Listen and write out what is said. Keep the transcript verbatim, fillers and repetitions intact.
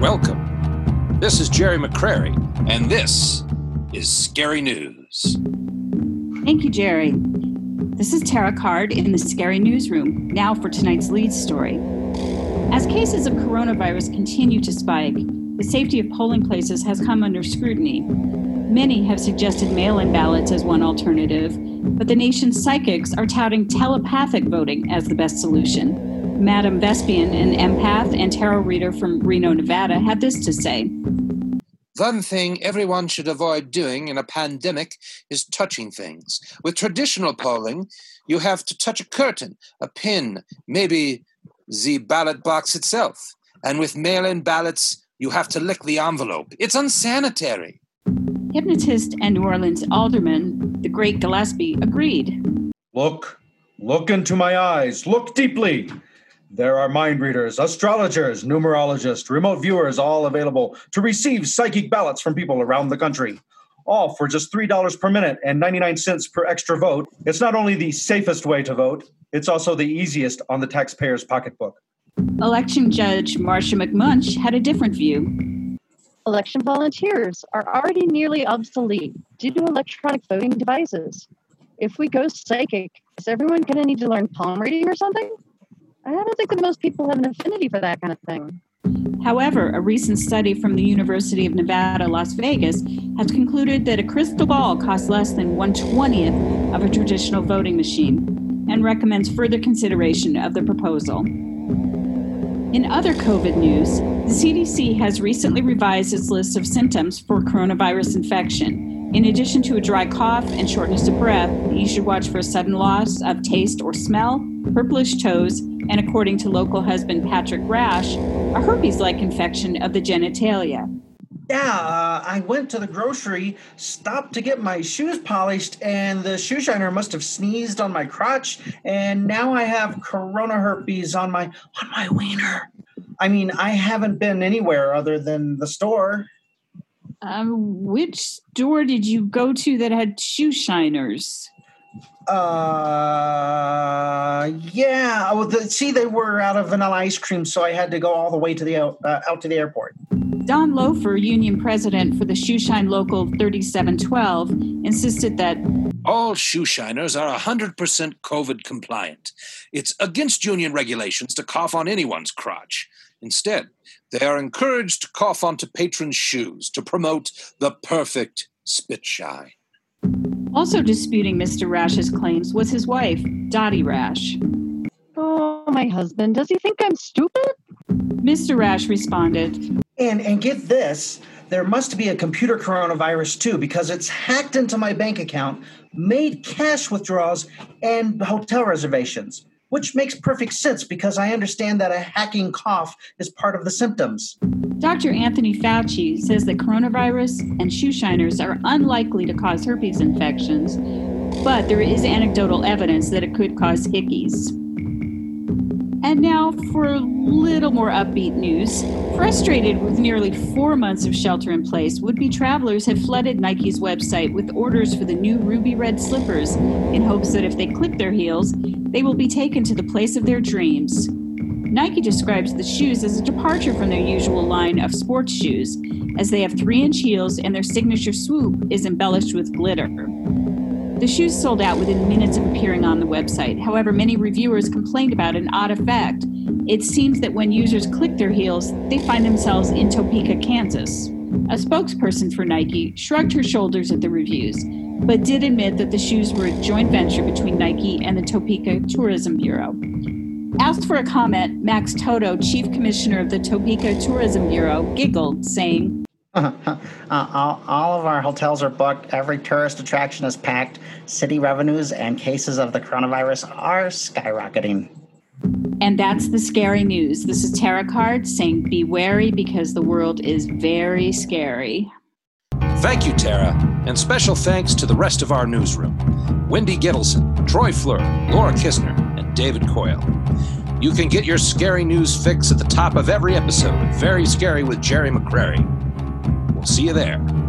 Welcome. This is Gerry McCrary, and this is Scary News. Thank you, Gerry. This is Tara Card in the Scary Newsroom. Now for tonight's lead story. As cases of coronavirus continue to spike, the safety of polling places has come under scrutiny. Many have suggested mail-in ballots as one alternative, but the nation's psychics are touting telepathic voting as the best solution. Madame Vespian, an empath and tarot reader from Reno, Nevada, had this to say. One thing everyone should avoid doing in a pandemic is touching things. With traditional polling, you have to touch a curtain, a pin, maybe the ballot box itself. And with mail-in ballots, you have to lick the envelope. It's unsanitary. Hypnotist and New Orleans alderman, the great Gillespie, agreed. Look, look into my eyes, look deeply. There are mind readers, astrologers, numerologists, remote viewers, all available to receive psychic ballots from people around the country, all for just three dollars per minute and ninety-nine cents per extra vote. It's not only the safest way to vote, it's also the easiest on the taxpayer's pocketbook. Election Judge Marsha McMunch had a different view. Election volunteers are already nearly obsolete due to electronic voting devices. If we go psychic, is everyone going to need to learn palm reading or something? I don't think that most people have an affinity for that kind of thing. However, a recent study from the University of Nevada, Las Vegas, has concluded that a crystal ball costs less than one twentieth of a traditional voting machine and recommends further consideration of the proposal. In other COVID news, the C D C has recently revised its list of symptoms for coronavirus infection. In addition to a dry cough and shortness of breath, you should watch for a sudden loss of taste or smell, purplish toes, and according to local husband Patrick Rash, a herpes-like infection of the genitalia. Yeah, uh, I went to the grocery, stopped to get my shoes polished, and the shoe shiner must have sneezed on my crotch, and now I have corona herpes on my on my wiener. I mean, I haven't been anywhere other than the store. Um, which store did you go to that had shoe shiners? Uh, yeah. Oh, the, see, they were out of vanilla ice cream, so I had to go all the way to the uh, out to the airport. Don Lofer, union president for the Shoeshine Local thirty-seven twelve, insisted that all shoeshiners are one hundred percent COVID compliant. It's against union regulations to cough on anyone's crotch. Instead, they are encouraged to cough onto patrons' shoes to promote the perfect spit shine. Also disputing Mister Rash's claims was his wife, Dottie Rash. Oh, my husband, does he think I'm stupid? Mister Rash responded. And and get this, there must be a computer coronavirus too, because it's hacked into my bank account, made cash withdrawals, and hotel reservations, which makes perfect sense because I understand that a hacking cough is part of the symptoms. Doctor Anthony Fauci says that coronavirus and shoeshiners are unlikely to cause herpes infections, but there is anecdotal evidence that it could cause ickies. And now for a little more upbeat news. Frustrated with nearly four months of shelter in place, would-be travelers have flooded Nike's website with orders for the new ruby red slippers in hopes that if they click their heels, they will be taken to the place of their dreams. Nike describes the shoes as a departure from their usual line of sports shoes, as they have three-inch heels and their signature swoop is embellished with glitter. The shoes sold out within minutes of appearing on the website. However, many reviewers complained about an odd effect. It seems that when users click their heels, they find themselves in Topeka, Kansas. A spokesperson for Nike shrugged her shoulders at the reviews, but did admit that the shoes were a joint venture between Nike and the Topeka Tourism Bureau. Asked for a comment, Max Toto, chief commissioner of the Topeka Tourism Bureau, giggled, saying, Uh, all, all of our hotels are booked, every tourist attraction is packed, city revenues and cases of the coronavirus are skyrocketing. And that's the scary news. This is Tara Card saying be wary because the world is very scary. Thank you, Tara, and special thanks to the rest of our newsroom. Wendy Gittleson, Troy Fluhr, Laura Kistner, and David Coile. You can get your scary news fix at the top of every episode of Very Scary with Gerry McCreary. We'll see you there.